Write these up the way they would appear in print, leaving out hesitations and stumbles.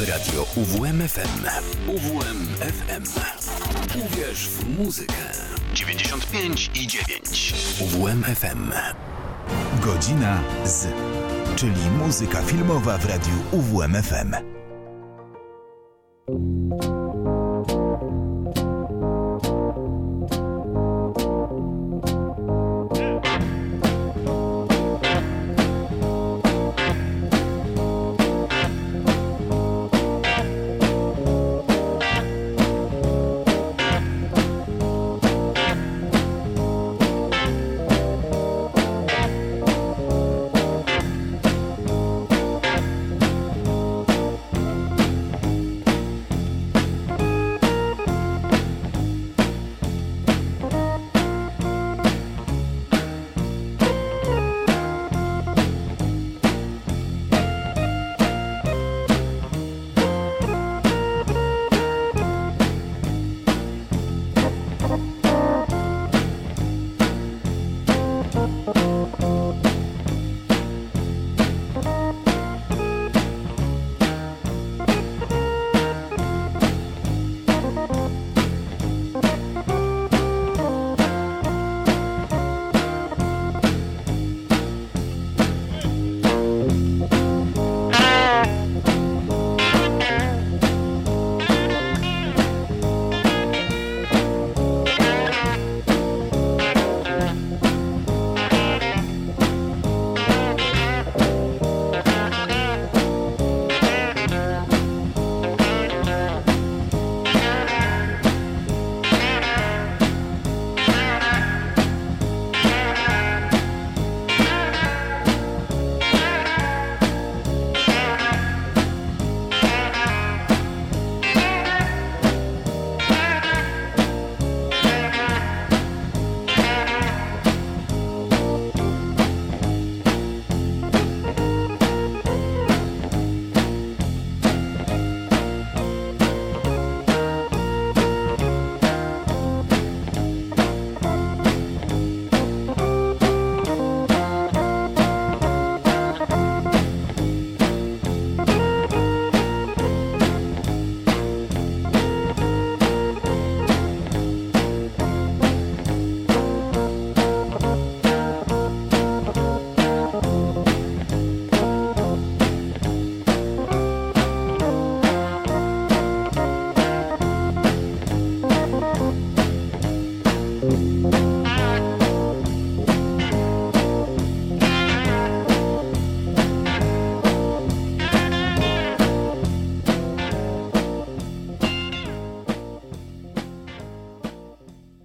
Radio UWM-FM. UWM-FM. Uwierz w muzykę. 95,9. UWM-FM. Godzina Z, czyli muzyka filmowa w Radiu UWM-FM.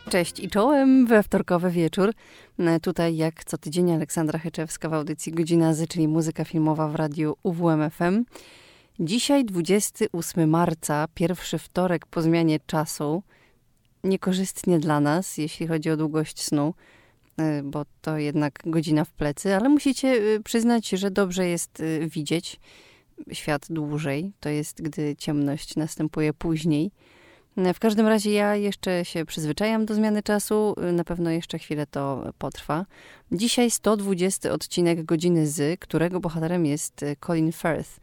Cześć i czołem we wtorkowy wieczór. Tutaj jak co tydzień Aleksandra Chyczewska w audycji Godzina Z, czyli muzyka filmowa w radiu UWM-FM. Dzisiaj 28 marca, pierwszy wtorek po zmianie czasu. Niekorzystnie dla nas, jeśli chodzi o długość snu, bo to jednak godzina w plecy, ale musicie przyznać, że dobrze jest widzieć świat dłużej. To jest, gdy ciemność następuje później. W każdym razie ja jeszcze się przyzwyczajam do zmiany czasu. Na pewno jeszcze chwilę to potrwa. Dzisiaj 120 odcinek Godziny Z, którego bohaterem jest Colin Firth.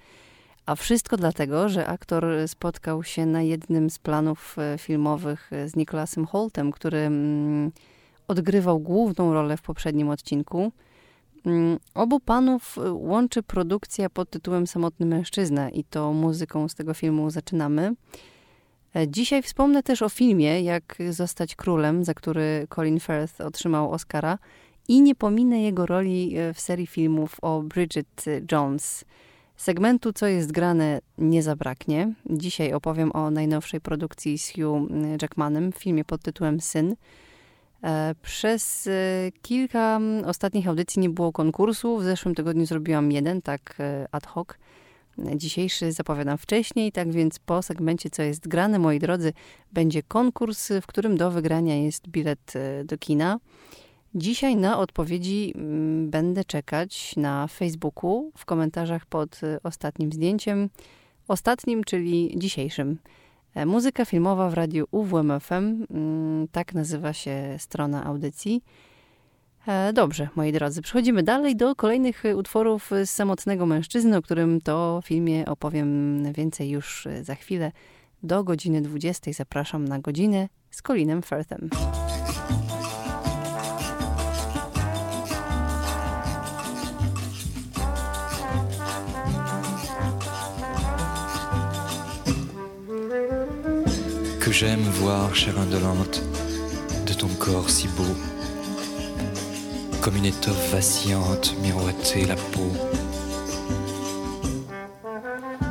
A wszystko dlatego, że aktor spotkał się na jednym z planów filmowych z Nicholasem Houltem, który odgrywał główną rolę w poprzednim odcinku. Obu panów łączy produkcja pod tytułem Samotny mężczyzna i to muzyką z tego filmu zaczynamy. Dzisiaj wspomnę też o filmie Jak zostać królem, za który Colin Firth otrzymał Oscara i nie pominę jego roli w serii filmów o Bridget Jones. Segmentu Co jest grane nie zabraknie. Dzisiaj opowiem o najnowszej produkcji z Hugh Jackmanem, filmie pod tytułem Syn. Przez kilka ostatnich audycji nie było konkursu. W zeszłym tygodniu zrobiłam jeden, tak ad hoc. Dzisiejszy zapowiadam wcześniej, tak więc po segmencie Co jest grane, moi drodzy, będzie konkurs, w którym do wygrania jest bilet do kina. Dzisiaj na odpowiedzi będę czekać na Facebooku, w komentarzach pod ostatnim zdjęciem. Ostatnim, czyli dzisiejszym. Muzyka filmowa w radiu UWM-FM, tak nazywa się strona audycji. Dobrze, moi drodzy, przechodzimy dalej do kolejnych utworów z Samotnego mężczyzny, o którym to filmie opowiem więcej już za chwilę. Do godziny 20 zapraszam na godzinę z Colinem Firthem. Que j'aime voir, chère indolente, de ton corps si beau, comme une étoffe vacillante miroiter la peau.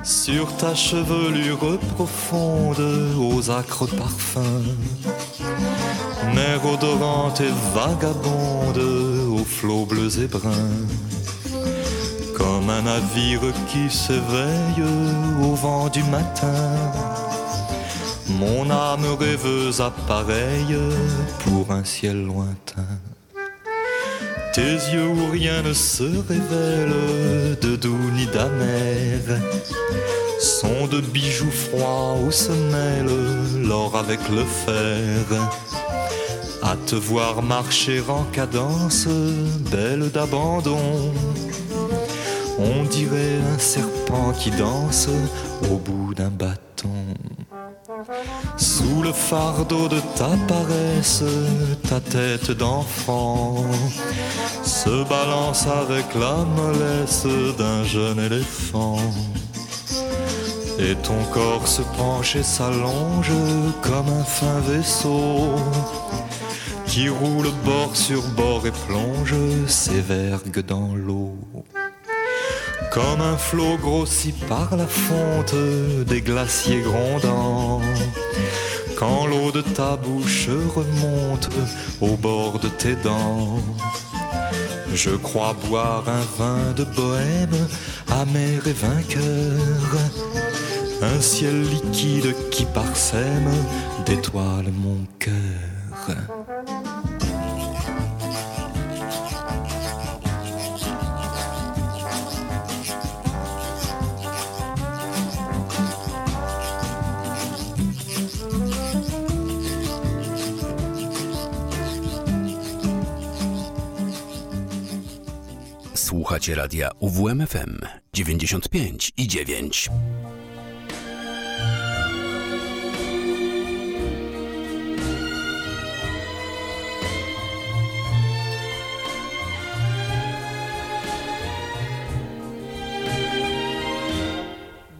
Sur ta chevelure profonde, aux acres parfums, mer odorante et vagabonde, aux flots bleus et bruns, comme un navire qui s'éveille au vent du matin. Mon âme rêveuse appareille pour un ciel lointain. Tes yeux où rien ne se révèle de doux ni d'amer sont de bijoux froids où se mêle l'or avec le fer. À te voir marcher en cadence, belle d'abandon, on dirait un serpent qui danse au bout d'un bâton. Sous le fardeau de ta paresse, ta tête d'enfant se balance avec la mollesse d'un jeune éléphant. Et ton corps se penche et s'allonge comme un fin vaisseau qui roule bord sur bord et plonge ses vergues dans l'eau. Comme un flot grossi par la fonte des glaciers grondants, quand l'eau de ta bouche remonte au bord de tes dents, je crois boire un vin de bohème amer et vainqueur, un ciel liquide qui parsème d'étoiles mon cœur. Słuchacie radia UWM-FM 95,9.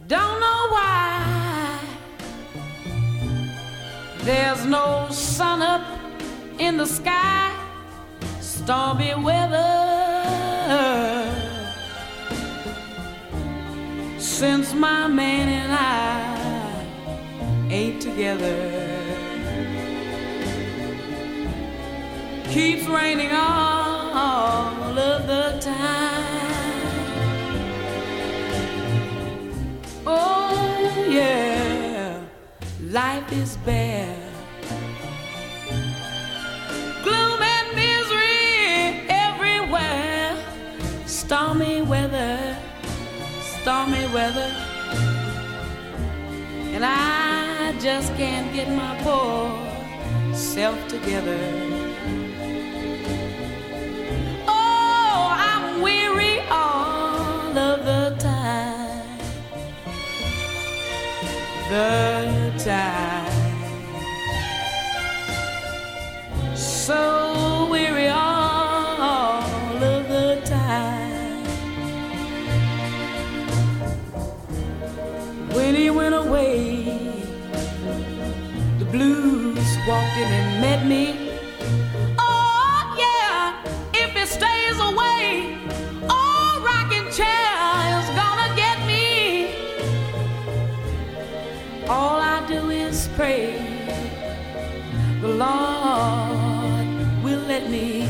Don't know why there's no sun up in the sky, stormy weather. Since my man and I ain't together, keeps raining all of the time. Oh yeah, life is bare. Gloom and misery everywhere. Stormy weather, stormy weather, and I just can't get my poor self together. Oh, I'm weary all of the time, the time. So weary all of the time. When he went away, the blues walked in and met me. Oh yeah, if he stays away, oh rocking chair is gonna get me. All I do is pray the Lord will let me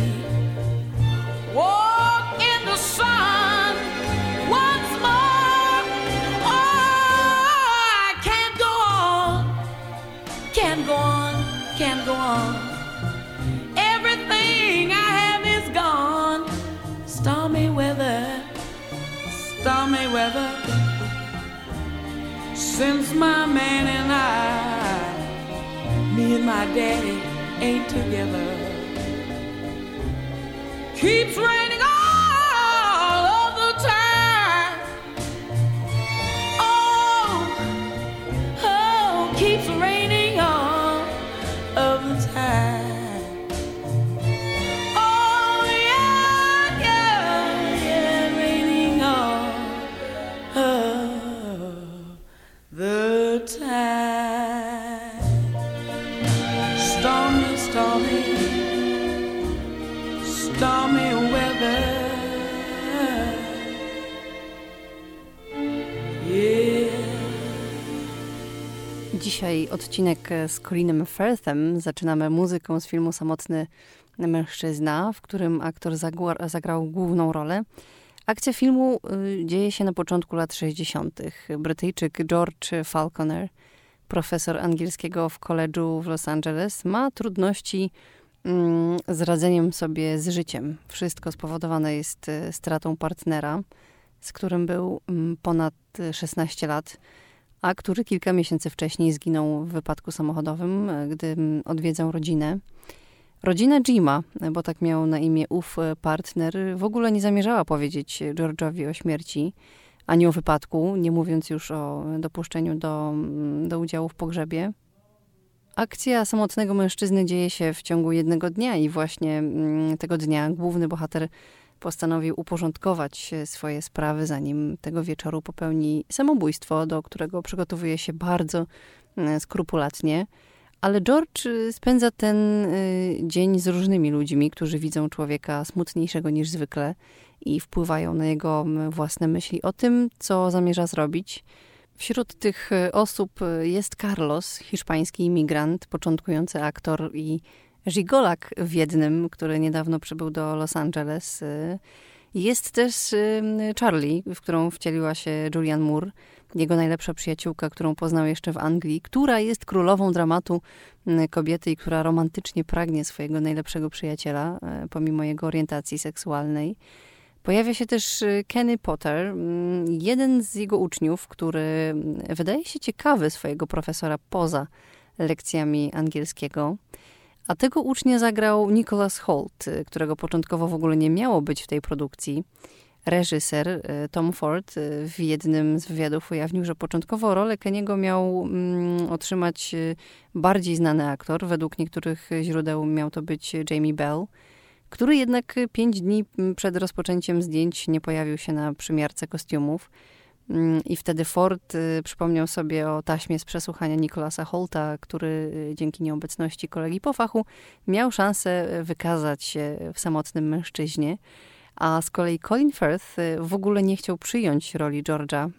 walk in the sun once more. Can't go on. Everything I have is gone. Stormy weather, stormy weather. Since my man and I, me and my daddy ain't together. keeps raining all of the time. Oh, oh, keeps raining all of the time. Oh, yeah, yeah, yeah, raining all of the time. Stormy, stormy. Stormy weather, yeah. Dzisiaj odcinek z Colinem Firthem zaczynamy muzyką z filmu Samotny mężczyzna, w którym aktor zagrał główną rolę. Akcja filmu dzieje się na początku lat 60. Brytyjczyk George Falconer, profesor angielskiego w koledżu w Los Angeles, ma trudności z radzeniem sobie z życiem. Wszystko spowodowane jest stratą partnera, z którym był ponad 16 lat, a który kilka miesięcy wcześniej zginął w wypadku samochodowym, gdy odwiedzał rodzinę. Rodzina Jima, bo tak miał na imię ów partner, w ogóle nie zamierzała powiedzieć George'owi o śmierci, ani o wypadku, nie mówiąc już o dopuszczeniu do udziału w pogrzebie. Akcja samotnego mężczyzny dzieje się w ciągu jednego dnia i właśnie tego dnia główny bohater postanowił uporządkować swoje sprawy, zanim tego wieczoru popełni samobójstwo, do którego przygotowuje się bardzo skrupulatnie. Ale George spędza ten dzień z różnymi ludźmi, którzy widzą człowieka smutniejszego niż zwykle i wpływają na jego własne myśli o tym, co zamierza zrobić. Wśród tych osób jest Carlos, hiszpański imigrant, początkujący aktor i żigolak w jednym, który niedawno przybył do Los Angeles. Jest też Charlie, w którą wcieliła się Julianne Moore, jego najlepsza przyjaciółka, którą poznał jeszcze w Anglii, która jest królową dramatu kobiety i która romantycznie pragnie swojego najlepszego przyjaciela, pomimo jego orientacji seksualnej. Pojawia się też Kenny Potter, jeden z jego uczniów, który wydaje się ciekawy swojego profesora poza lekcjami angielskiego. A tego ucznia zagrał Nicholas Hoult, którego początkowo w ogóle nie miało być w tej produkcji. Reżyser Tom Ford w jednym z wywiadów ujawnił, że początkowo rolę Kenny'ego miał otrzymać bardziej znany aktor. Według niektórych źródeł miał to być Jamie Bell, który jednak 5 dni przed rozpoczęciem zdjęć nie pojawił się na przymiarce kostiumów. I wtedy Ford przypomniał sobie o taśmie z przesłuchania Nicholasa Houlta, który dzięki nieobecności kolegi po fachu miał szansę wykazać się w Samotnym mężczyźnie. A z kolei Colin Firth w ogóle nie chciał przyjąć roli George'a.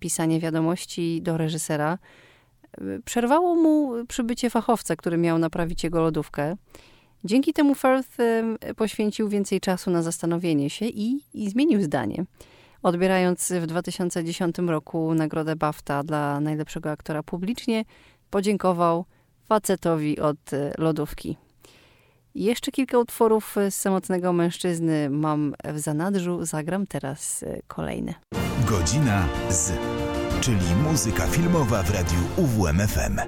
Pisanie wiadomości do reżysera przerwało mu przybycie fachowca, który miał naprawić jego lodówkę. Dzięki temu Firth poświęcił więcej czasu na zastanowienie się i zmienił zdanie, odbierając w 2010 roku nagrodę BAFTA dla najlepszego aktora publicznie, podziękował facetowi od lodówki. Jeszcze kilka utworów z Samotnego mężczyzny mam w zanadrzu, zagram teraz kolejne. Godzina Z, czyli muzyka filmowa w radiu UWM-FM.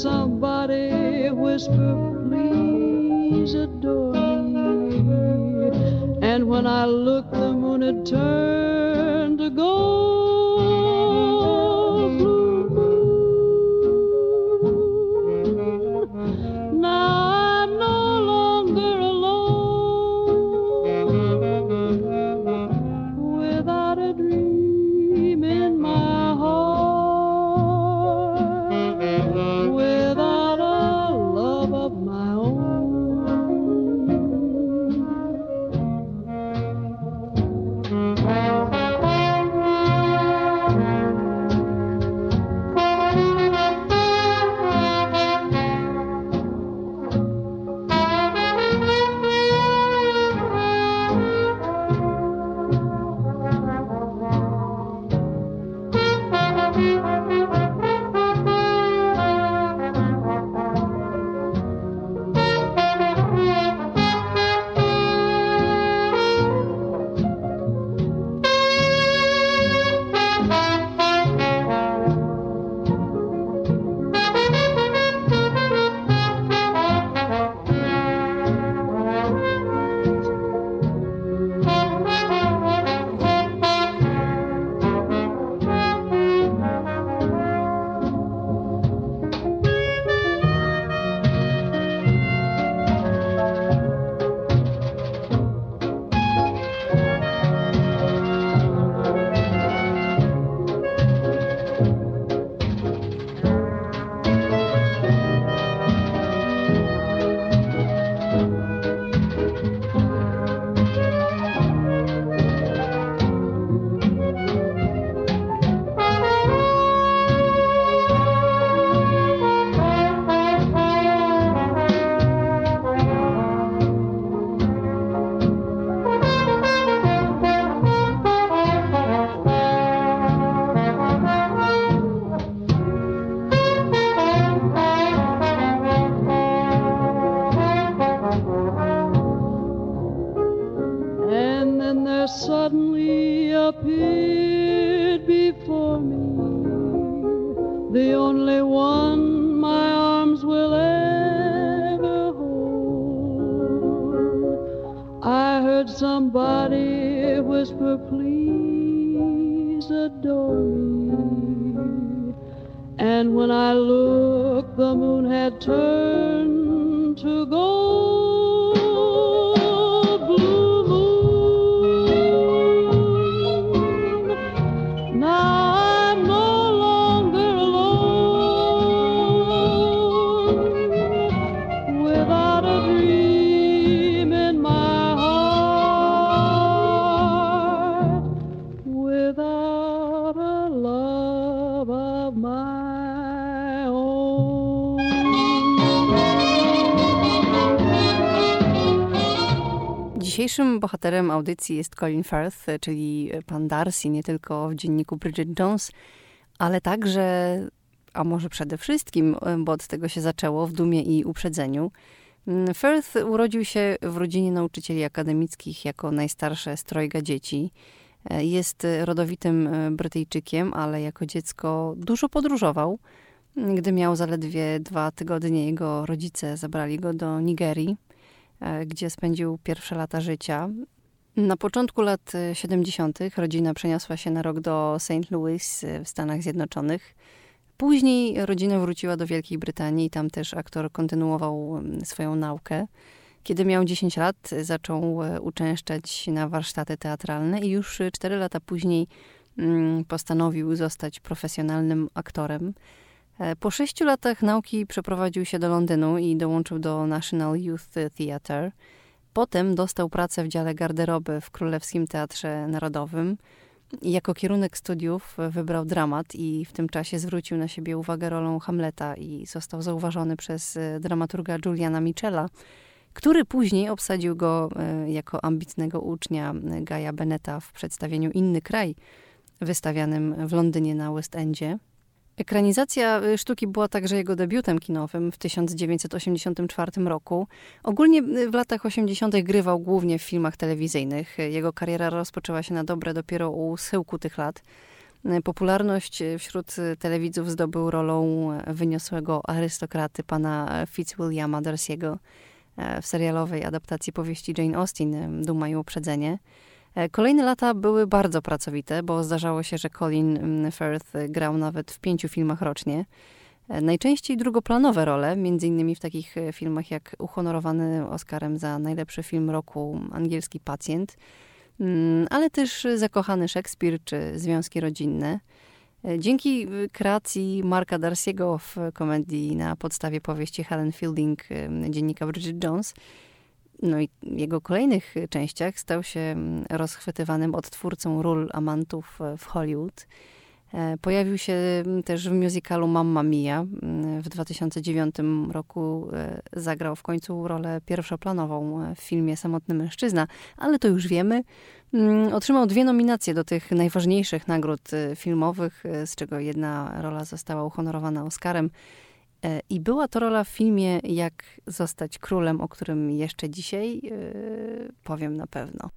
Somebody whisper, please. always adore me. And when I looked, the moon had turned to gold. Blue moon, now I'm no longer alone, without a dream in my heart, without a love of my own. Dzisiejszym bohaterem audycji jest Colin Firth, czyli pan Darcy, nie tylko w dzienniku Bridget Jones, ale także, a może przede wszystkim, bo od tego się zaczęło, w Dumie i Uprzedzeniu. Firth urodził się w rodzinie nauczycieli akademickich jako najstarsze z trojga dzieci. Jest rodowitym Brytyjczykiem, ale jako dziecko dużo podróżował. Gdy miał zaledwie 2 tygodnie, jego rodzice zabrali go do Nigerii, gdzie spędził pierwsze lata życia. Na początku lat 70. rodzina przeniosła się na rok do St. Louis w Stanach Zjednoczonych. Później rodzina wróciła do Wielkiej Brytanii i tam też aktor kontynuował swoją naukę. Kiedy miał 10 lat, zaczął uczęszczać na warsztaty teatralne i już 4 lata później postanowił zostać profesjonalnym aktorem. Po 6 latach nauki przeprowadził się do Londynu i dołączył do National Youth Theatre. Potem dostał pracę w dziale garderoby w Królewskim Teatrze Narodowym. Jako kierunek studiów wybrał dramat i w tym czasie zwrócił na siebie uwagę rolą Hamleta i został zauważony przez dramaturga Juliana Michella, który później obsadził go jako ambitnego ucznia Gaja Benneta w przedstawieniu Inny kraj, wystawianym w Londynie na West Endzie. Ekranizacja sztuki była także jego debiutem kinowym w 1984 roku. Ogólnie w latach 80. grywał głównie w filmach telewizyjnych. Jego kariera rozpoczęła się na dobre dopiero u schyłku tych lat. Popularność wśród telewidzów zdobył rolą wyniosłego arystokraty pana Fitzwilliama Darcy'ego w serialowej adaptacji powieści Jane Austen, Duma i uprzedzenie. Kolejne lata były bardzo pracowite, bo zdarzało się, że Colin Firth grał nawet w 5 filmach rocznie. Najczęściej drugoplanowe role, m.in. w takich filmach jak uhonorowany Oscarem za najlepszy film roku angielski Pacjent, ale też Zakochany Szekspir czy Związki rodzinne. Dzięki kreacji Marka Darcy'ego w komedii na podstawie powieści Helen Fielding dziennika Bridget Jones, no i jego kolejnych częściach stał się rozchwytywanym odtwórcą ról amantów w Hollywood. Pojawił się też w musicalu Mamma Mia. W 2009 roku zagrał w końcu rolę pierwszoplanową w filmie Samotny mężczyzna, ale to już wiemy. Otrzymał 2 nominacje do tych najważniejszych nagród filmowych, z czego jedna rola została uhonorowana Oscarem. I była to rola w filmie Jak zostać królem, o którym jeszcze dzisiaj powiem na pewno.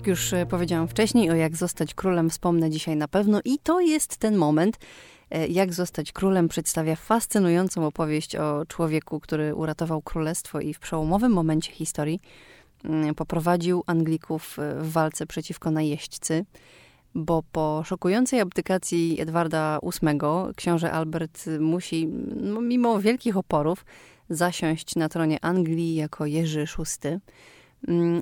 Jak już powiedziałam wcześniej, o Jak zostać królem wspomnę dzisiaj na pewno i to jest ten moment. Jak zostać królem przedstawia fascynującą opowieść o człowieku, który uratował królestwo i w przełomowym momencie historii poprowadził Anglików w walce przeciwko najeźdźcy, bo po szokującej abdykacji Edwarda VIII książę Albert musi, mimo wielkich oporów, zasiąść na tronie Anglii jako Jerzy VI.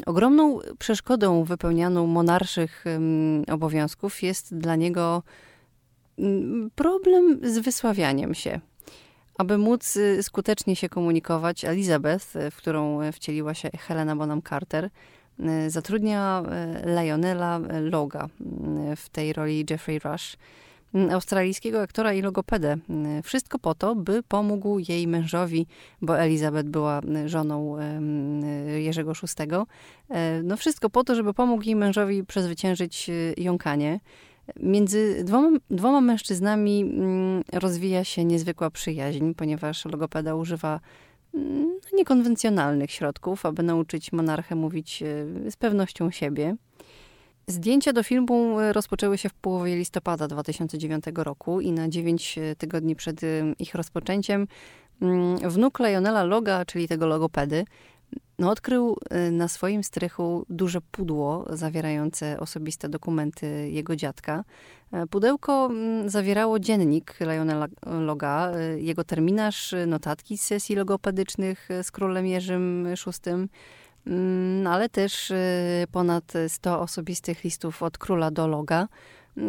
Ogromną przeszkodą wypełnianą monarszych obowiązków jest dla niego problem z wysławianiem się. Aby móc skutecznie się komunikować, Elizabeth, w którą wcieliła się Helena Bonham Carter, zatrudnia Lionela Loga, w tej roli Jeffrey Rush, australijskiego aktora i logopedę. Wszystko po to, by pomógł jej mężowi, bo Elizabeth była żoną Jerzego VI. Wszystko po to, żeby pomógł jej mężowi przezwyciężyć jąkanie. Między dwoma mężczyznami rozwija się niezwykła przyjaźń, ponieważ logopeda używa niekonwencjonalnych środków, aby nauczyć monarchę mówić z pewnością siebie. Zdjęcia do filmu rozpoczęły się w połowie listopada 2009 roku i na 9 tygodni przed ich rozpoczęciem wnuk Lionela Loga, czyli tego logopedy, odkrył na swoim strychu duże pudło zawierające osobiste dokumenty jego dziadka. Pudełko zawierało dziennik Lionela Loga, jego terminarz, notatki z sesji logopedycznych z królem Jerzym VI, ale też ponad 100 osobistych listów od króla do Loga.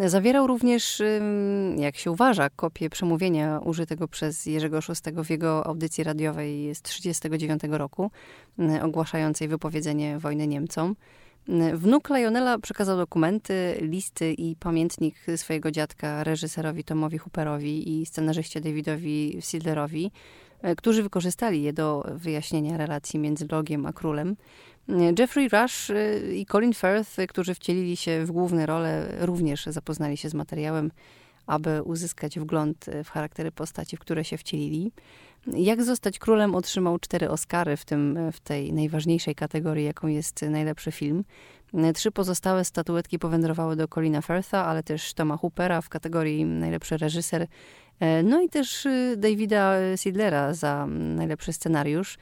Zawierał również, jak się uważa, kopię przemówienia użytego przez Jerzego VI w jego audycji radiowej z 1939 roku, ogłaszającej wypowiedzenie wojny Niemcom. Wnuk Lionela przekazał dokumenty, listy i pamiętnik swojego dziadka reżyserowi Tomowi Hooperowi i scenarzyście Davidowi Seidlerowi, którzy wykorzystali je do wyjaśnienia relacji między Logiem a królem. Jeffrey Rush i Colin Firth, którzy wcielili się w główne role, również zapoznali się z materiałem, aby uzyskać wgląd w charaktery postaci, w które się wcielili. Jak zostać królem otrzymał 4 Oscary, w tym w tej najważniejszej kategorii, jaką jest najlepszy film. 3 pozostałe statuetki powędrowały do Colina Firtha, ale też Toma Hoopera w kategorii najlepszy reżyser, i też Davida Seidlera za najlepszy scenariusz.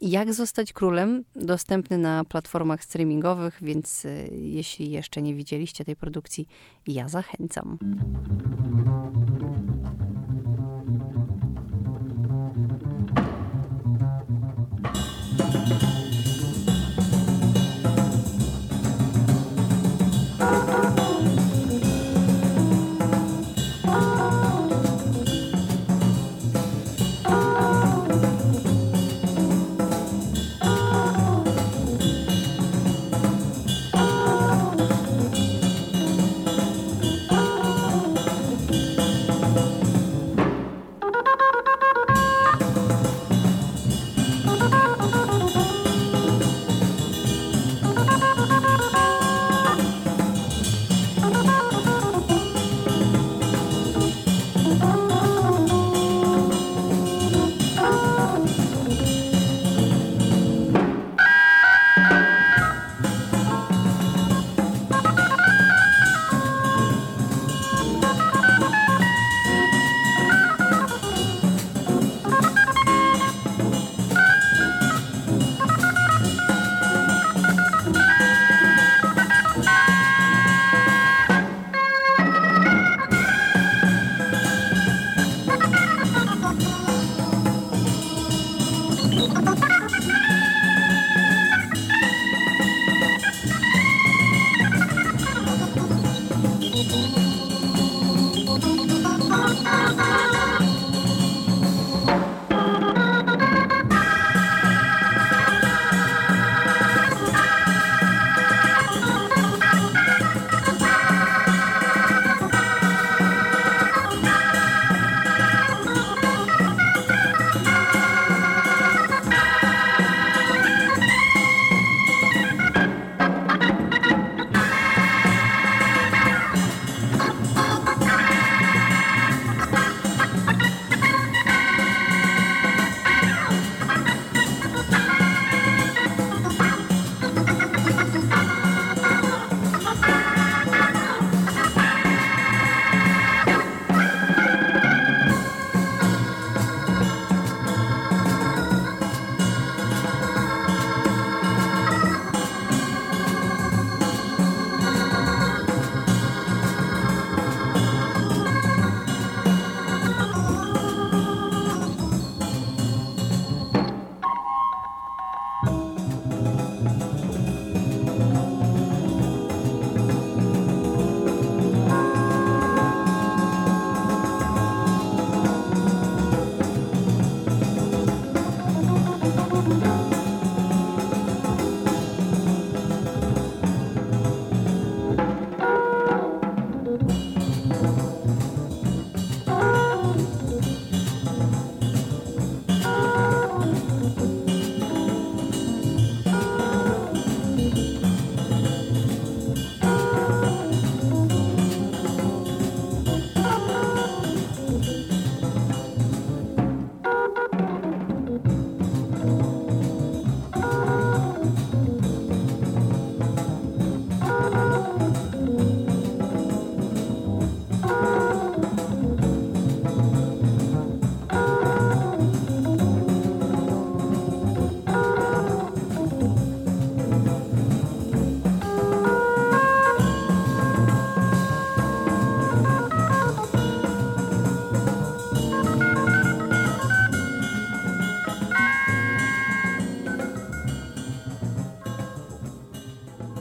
Jak zostać królem? Dostępny na platformach streamingowych, więc jeśli jeszcze nie widzieliście tej produkcji, ja zachęcam.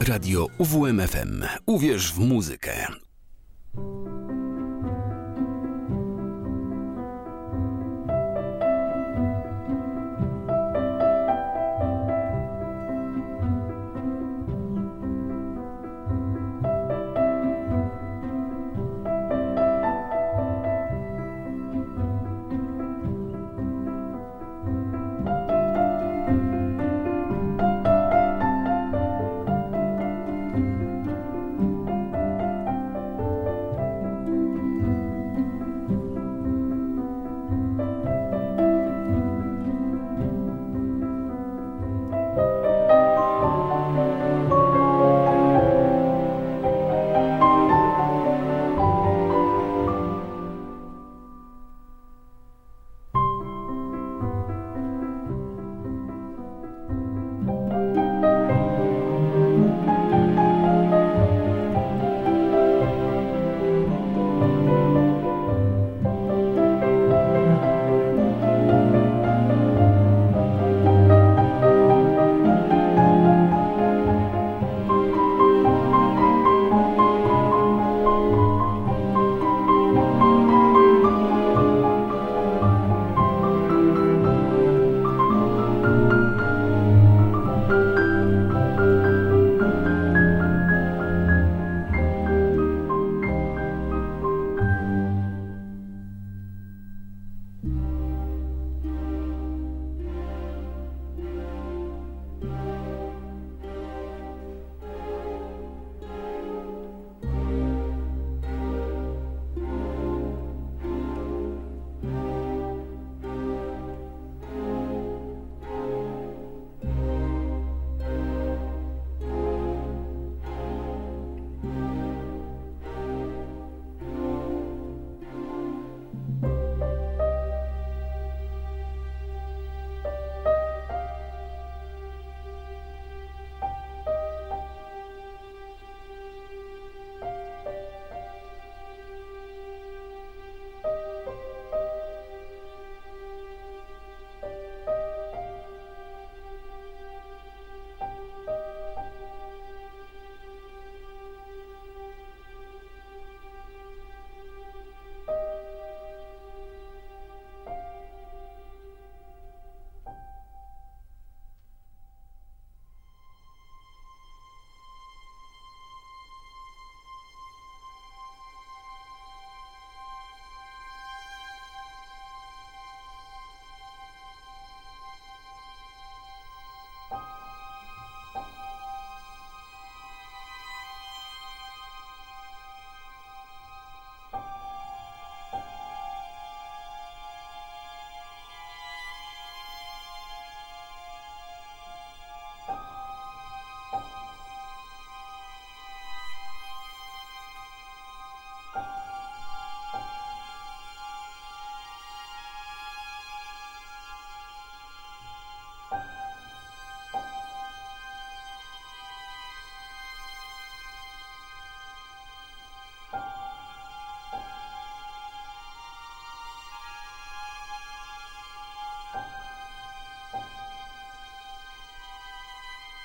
Radio UWM-FM. Uwierz w muzykę.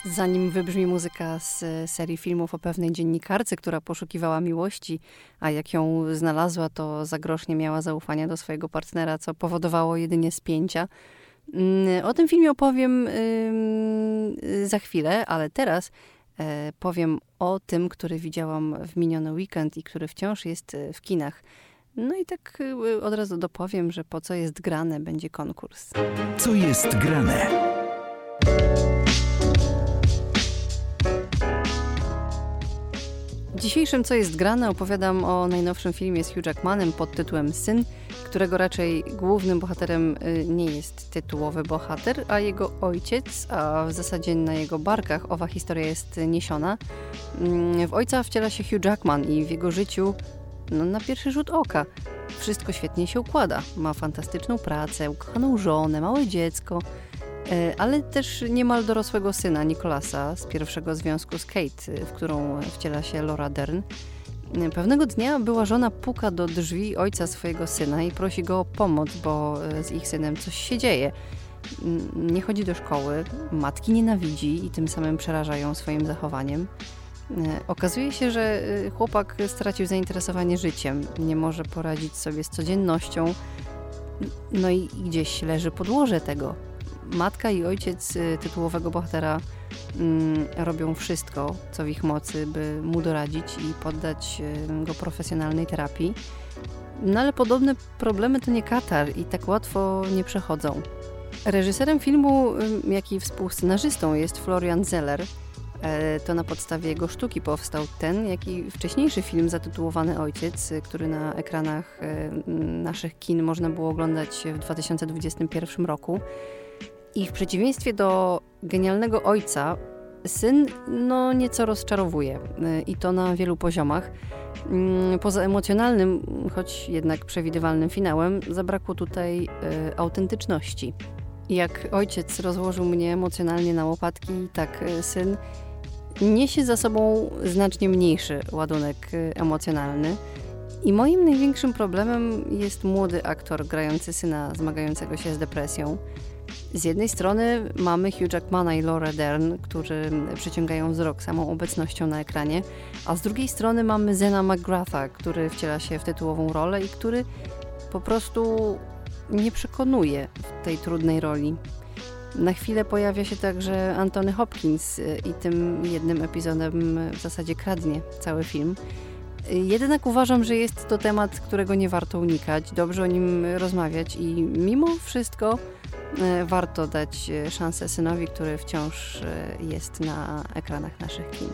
Zanim wybrzmi muzyka z serii filmów o pewnej dziennikarce, która poszukiwała miłości, a jak ją znalazła, to za grosz nie miała zaufania do swojego partnera, co powodowało jedynie spięcia. O tym filmie opowiem za chwilę, ale teraz powiem o tym, który widziałam w miniony weekend i który wciąż jest w kinach. No i tak od razu dopowiem, że po co jest grane będzie konkurs. Co jest grane? W dzisiejszym Co jest grane opowiadam o najnowszym filmie z Hugh Jackmanem pod tytułem Syn, którego raczej głównym bohaterem nie jest tytułowy bohater, a jego ojciec, a w zasadzie na jego barkach owa historia jest niesiona. W ojca wciela się Hugh Jackman i w jego życiu, na pierwszy rzut oka, wszystko świetnie się układa. Ma fantastyczną pracę, ukochaną żonę, małe dziecko, ale też niemal dorosłego syna, Nicholasa, z pierwszego związku z Kate, w którą wciela się Laura Dern. Pewnego dnia była żona puka do drzwi ojca swojego syna i prosi go o pomoc, bo z ich synem coś się dzieje. nie chodzi do szkoły, matki nienawidzi i tym samym przeraża ją swoim zachowaniem. Okazuje się, że chłopak stracił zainteresowanie życiem, nie może poradzić sobie z codziennością, no i gdzieś leży podłoże tego. Matka i ojciec tytułowego bohatera robią wszystko, co w ich mocy, by mu doradzić i poddać go profesjonalnej terapii. No ale podobne problemy to nie katar i tak łatwo nie przechodzą. Reżyserem filmu, jak i współscenarzystą jest Florian Zeller. To na podstawie jego sztuki powstał ten, jak i wcześniejszy film zatytułowany Ojciec, który na ekranach naszych kin można było oglądać w 2021 roku. I w przeciwieństwie do genialnego Ojca, Syn nieco rozczarowuje i to na wielu poziomach. Poza emocjonalnym, choć jednak przewidywalnym finałem, zabrakło tutaj autentyczności. Jak Ojciec rozłożył mnie emocjonalnie na łopatki, tak Syn niesie za sobą znacznie mniejszy ładunek emocjonalny. I moim największym problemem jest młody aktor grający syna zmagającego się z depresją. Z jednej strony mamy Hugh Jackmana i Laurę Dern, którzy przyciągają wzrok samą obecnością na ekranie, a z drugiej strony mamy Zena McGratha, który wciela się w tytułową rolę i który po prostu nie przekonuje w tej trudnej roli. Na chwilę pojawia się także Anthony Hopkins i tym jednym epizodem w zasadzie kradnie cały film. Jednak uważam, że jest to temat, którego nie warto unikać, dobrze o nim rozmawiać i mimo wszystko warto dać szansę synowi, który wciąż jest na ekranach naszych kin.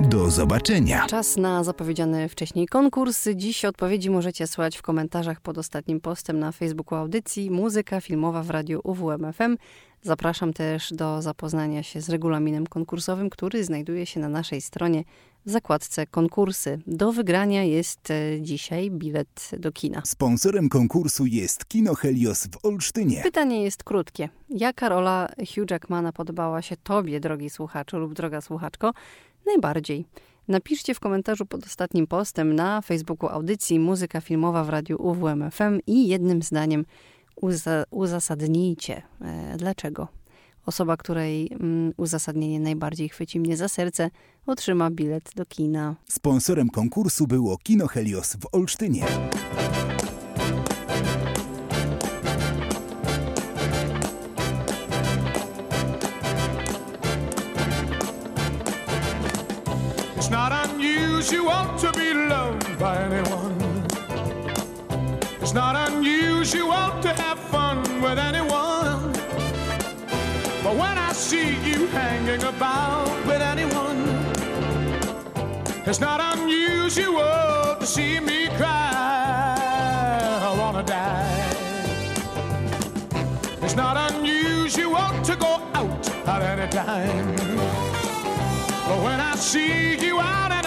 Do zobaczenia. Czas na zapowiedziany wcześniej konkurs. Dziś odpowiedzi możecie słuchać w komentarzach pod ostatnim postem na Facebooku audycji Muzyka Filmowa w Radiu UWM-FM. Zapraszam też do zapoznania się z regulaminem konkursowym, który znajduje się na naszej stronie w zakładce konkursy. Do wygrania jest dzisiaj bilet do kina. Sponsorem konkursu jest Kino Helios w Olsztynie. Pytanie jest krótkie. Jaka rola Hugh Jackmana podobała się tobie, drogi słuchaczu lub droga słuchaczko, najbardziej? Napiszcie w komentarzu pod ostatnim postem na Facebooku audycji Muzyka Filmowa w Radiu UWM-FM i jednym zdaniem uzasadnijcie, dlaczego osoba, której uzasadnienie najbardziej chwyci mnie za serce, otrzyma bilet do kina. Sponsorem konkursu było Kino Helios w Olsztynie. It's not unusual to be loved by anyone. It's not unusual to have fun with anyone. But when I see you hanging about with anyone, it's not unusual to see me cry. I wanna die. It's not unusual to go out at any time. But when I see you out and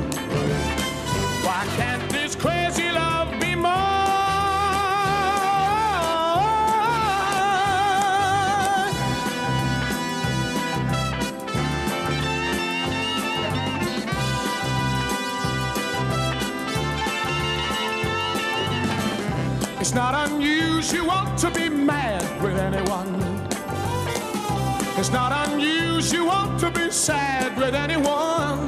Why can't this crazy love be more? It's not unusual to be mad with anyone. It's not unusual to be sad with anyone.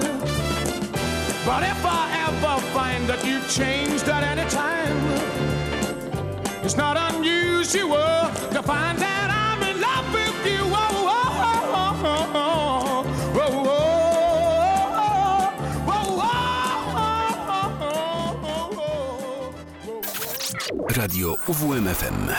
But if I ever find that you've changed at any time, it's not unusual to find that I'm in love with you. Oh, oh, oh, oh, oh, oh. Radio UWM-FM.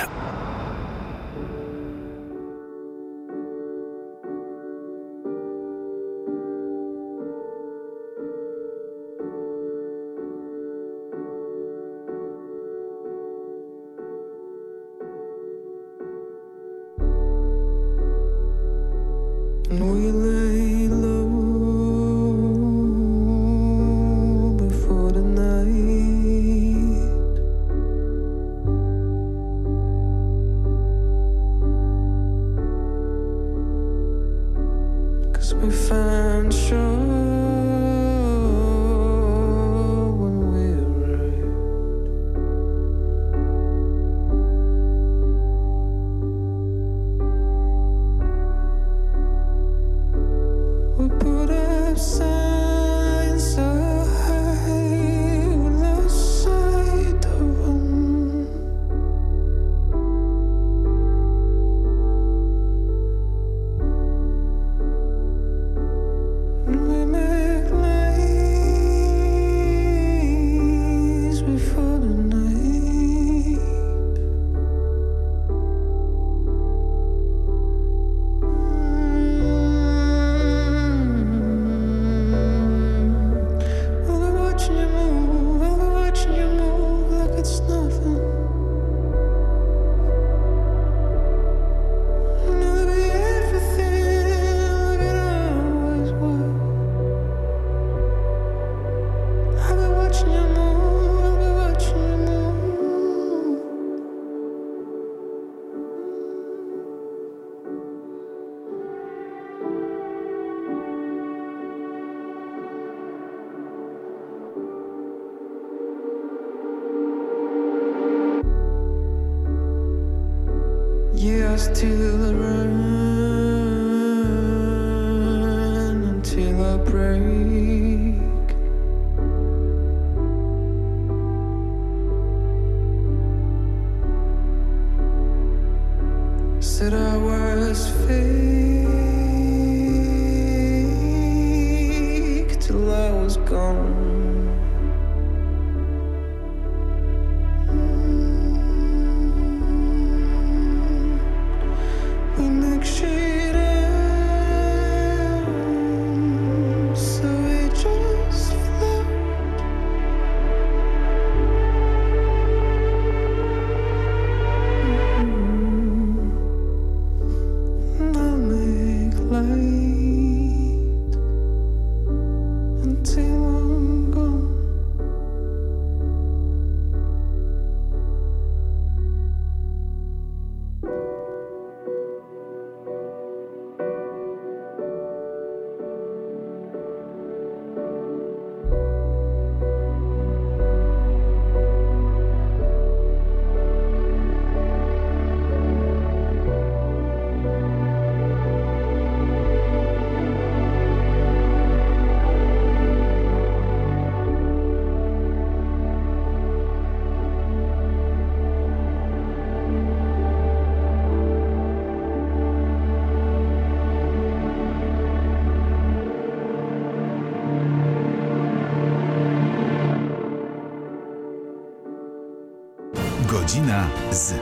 Godzina Z,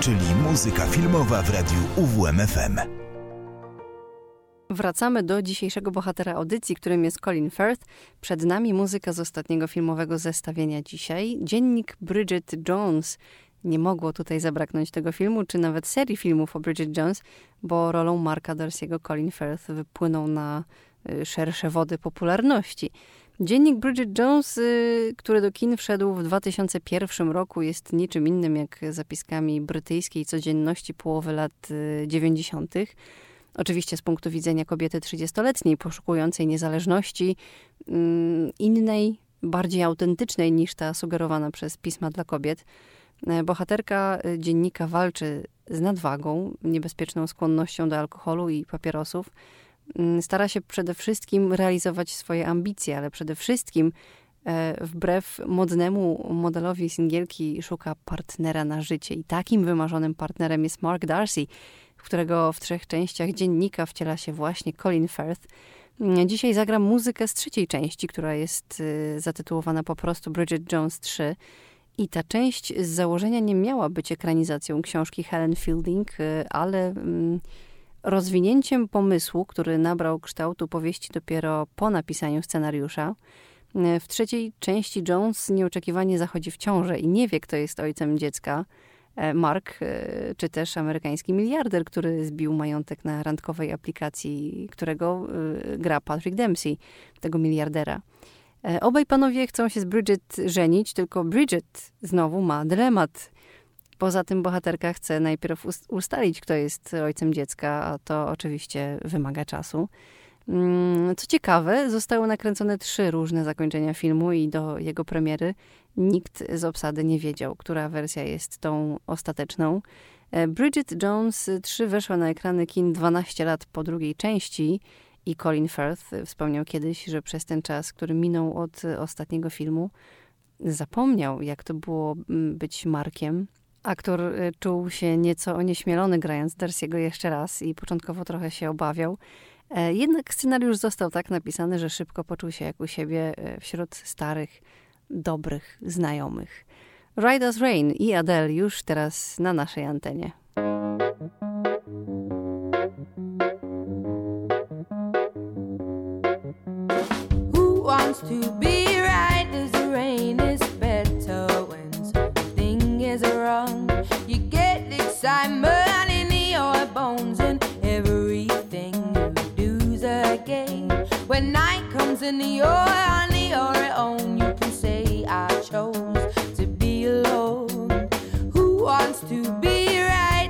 czyli muzyka filmowa w radiu UWM-FM. Wracamy do dzisiejszego bohatera audycji, którym jest Colin Firth. Przed nami muzyka z ostatniego filmowego zestawienia dzisiaj. Dziennik Bridget Jones. Nie mogło tutaj zabraknąć tego filmu, czy nawet serii filmów o Bridget Jones, bo rolą Marka Dorsey'ego Colin Firth wypłynął na szersze wody popularności. Dziennik Bridget Jones, który do kin wszedł w 2001 roku, jest niczym innym jak zapiskami brytyjskiej codzienności połowy lat 90. Oczywiście z punktu widzenia kobiety 30-letniej, poszukującej niezależności, innej, bardziej autentycznej niż ta sugerowana przez pisma dla kobiet. Bohaterka dziennika walczy z nadwagą, niebezpieczną skłonnością do alkoholu i papierosów. Stara się przede wszystkim realizować swoje ambicje, ale przede wszystkim wbrew modnemu modelowi singielki szuka partnera na życie. I takim wymarzonym partnerem jest Mark Darcy, w którego w 3 częściach dziennika wciela się właśnie Colin Firth. Dzisiaj zagram muzykę z 3 części, która jest zatytułowana po prostu Bridget Jones 3. I ta część z założenia nie miała być ekranizacją książki Helen Fielding, ale rozwinięciem pomysłu, który nabrał kształtu powieści dopiero po napisaniu scenariusza. W 3 części Jones nieoczekiwanie zachodzi w ciążę i nie wie, kto jest ojcem dziecka. Mark, czy też amerykański miliarder, który zbił majątek na randkowej aplikacji, którego gra Patrick Dempsey, tego miliardera. Obaj panowie chcą się z Bridget żenić, tylko Bridget znowu ma dylemat. Poza tym bohaterka chce najpierw ustalić, kto jest ojcem dziecka, a to oczywiście wymaga czasu. Co ciekawe, zostały nakręcone 3 różne zakończenia filmu i do jego premiery nikt z obsady nie wiedział, która wersja jest tą ostateczną. Bridget Jones 3 weszła na ekrany kin 12 lat po drugiej części i Colin Firth wspomniał kiedyś, że przez ten czas, który minął od ostatniego filmu, zapomniał, jak to było być Markiem. Aktor czuł się nieco onieśmielony, grając Darcy'ego jeszcze raz i początkowo trochę się obawiał. Jednak scenariusz został tak napisany, że szybko poczuł się jak u siebie wśród starych, dobrych znajomych. Ride As Rain i Adele już teraz na naszej antenie. Who wants to be right as the rain is better when something is wrong? You get excitement in your bones and everything you do's a game. When night comes and you're on your own, you can say I chose to be alone. Who wants to be right?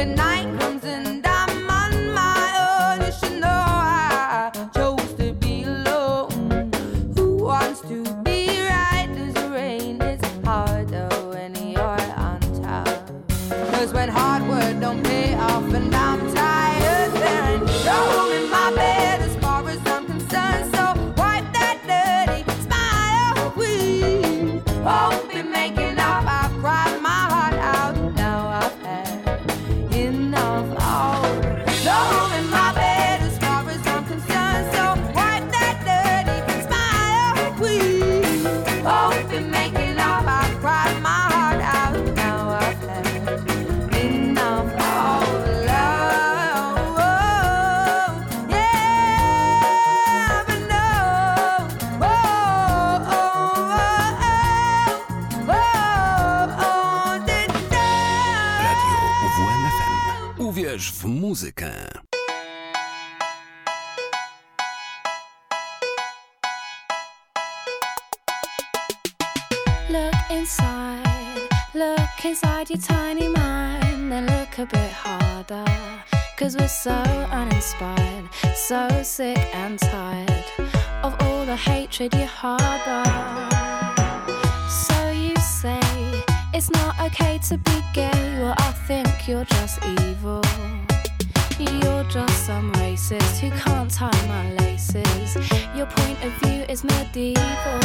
when night comes and I'm on my own. You should know I chose to be alone. Who wants to be right as the rain? It's harder when you're on top, 'cause when hard work don't pay off and I'm tired, there ain't no home in my bed as far as I'm concerned. So wipe that dirty smile away. Won't be making up. I've cried my heart out. Now I've had enough. Oh, no home in my bed as far as I'm concerned. So wipe that dirty smile away. Won't be making up. I've cried my heart out. Now I've had enough. Oh, love. Yeah, I've enough. Oh, oh, oh. Radio UWM-FM. Uwierz w muzykę. Look inside your tiny mind, then look a bit harder. 'Cause we're so uninspired, so sick and tired of all the hatred you harbor. So you say it's not okay to be gay. Well, I think you're just evil. You're just some racist who can't tie my laces. Your point of view is medieval.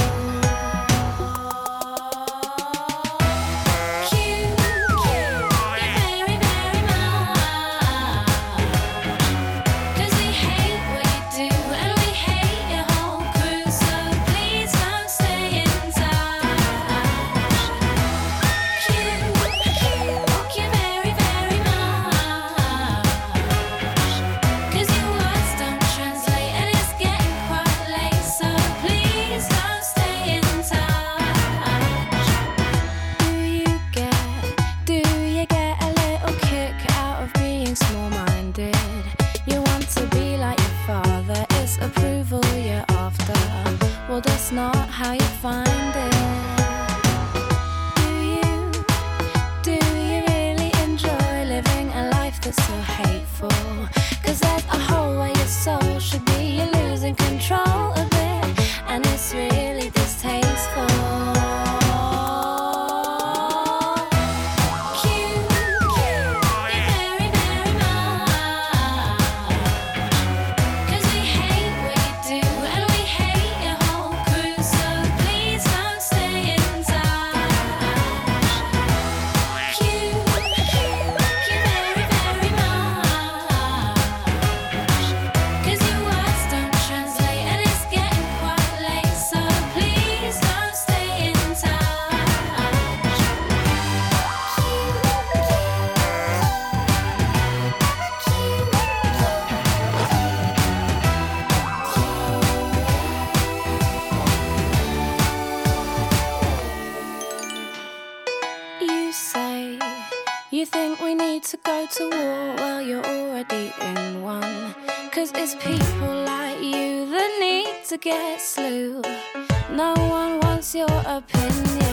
Get slew. No one wants your opinion.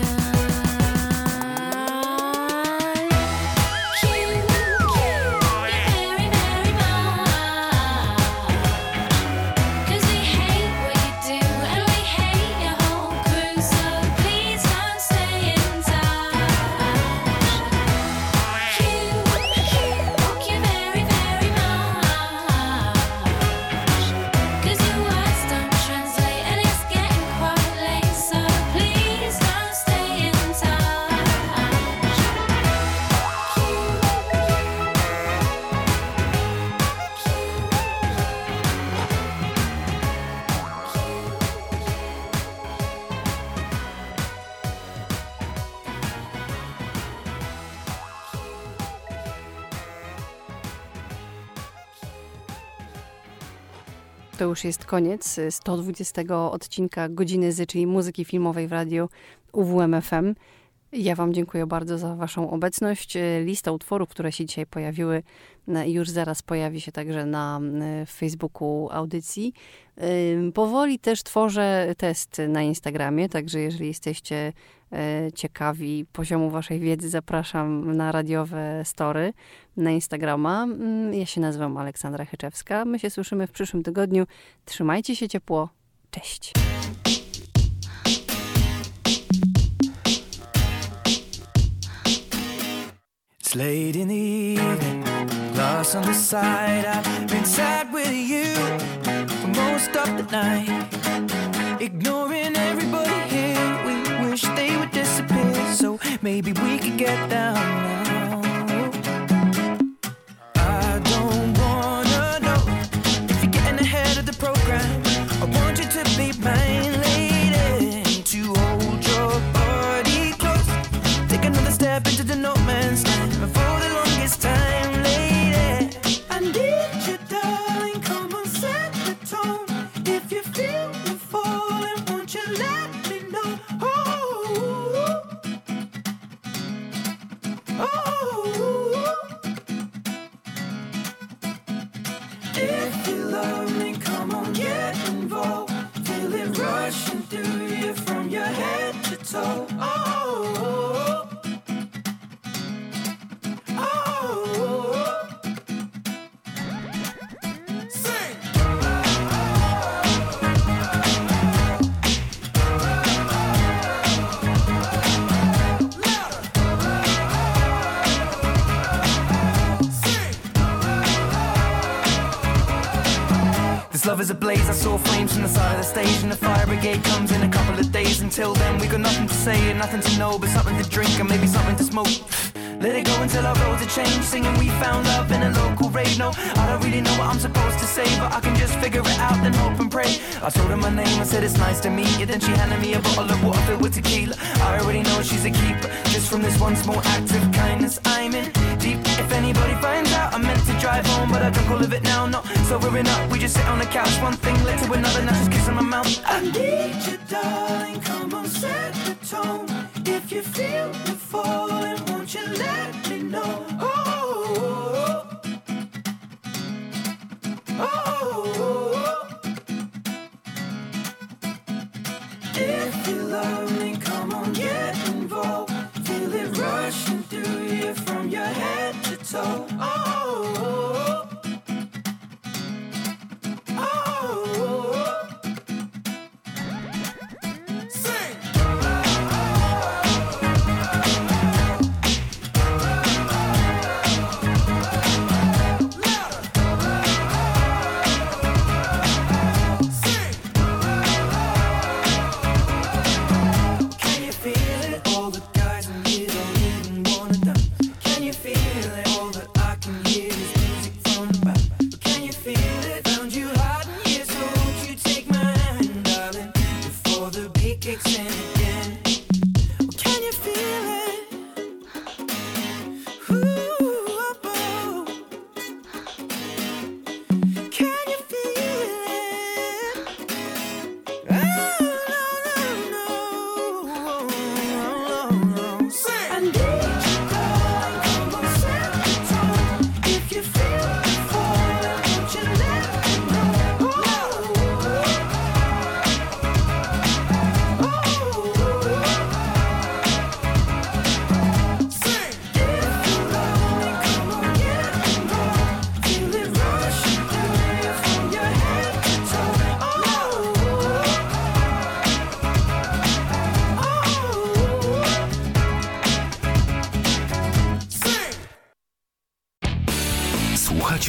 To już jest koniec 120 odcinka Godziny Zy, czyli muzyki filmowej w radiu UWM-FM. Ja wam dziękuję bardzo za waszą obecność. Lista utworów, które się dzisiaj pojawiły, już zaraz pojawi się także na Facebooku audycji. Powoli też tworzę test na Instagramie, także jeżeli jesteście ciekawi poziomu waszej wiedzy, zapraszam na radiowe story, na Instagrama. Ja się nazywam Aleksandra Chyczewska. My się słyszymy w przyszłym tygodniu. Trzymajcie się ciepło. Cześć. It's late in the evening, lost on the side. I've been sad with you for most of the night. Ignoring everybody here, we wish they would disappear. So maybe we could get down now. I don't wanna know if you're getting ahead of the program. I want you to be mine, lady, to hold your body close. Take another step into the no man's land. For the longest time, lady, I need you, darling, come on, set the tone. If you feel me falling, won't you let me know? Oh, oh. If you love me, come on, get involved. Feel it rushing through you from your head to toe. Love is ablaze, I saw flames from the side of the stage, and the fire brigade comes in a couple of days. Until then, we got nothing to say and nothing to know, but something to drink and maybe something to smoke. Let it go until our roads are changed, singing we found love in a local rave. No, I don't really know what I'm supposed to say, but I can just figure it out and hope and pray. I told her my name, I said it's nice to meet you, then she handed me a bottle of water filled with tequila. I already know she's a keeper, just from this one small act of kindness. I'm in deep, if anybody finds out, I meant to drive home, but I drunk all of it now, not sobering up. We just sit on the couch, one thing led to another, now just kiss on my mouth. I need you, darling, come on, set the tone. If you feel me falling, won't you let me know? Oh, oh, oh, oh. If you love me, come on, get involved. Feel it rushing through you from your head to toe. Oh, oh, oh.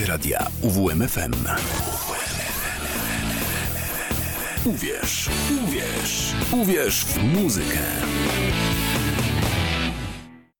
Radia UWM-FM. Uwierz w muzykę.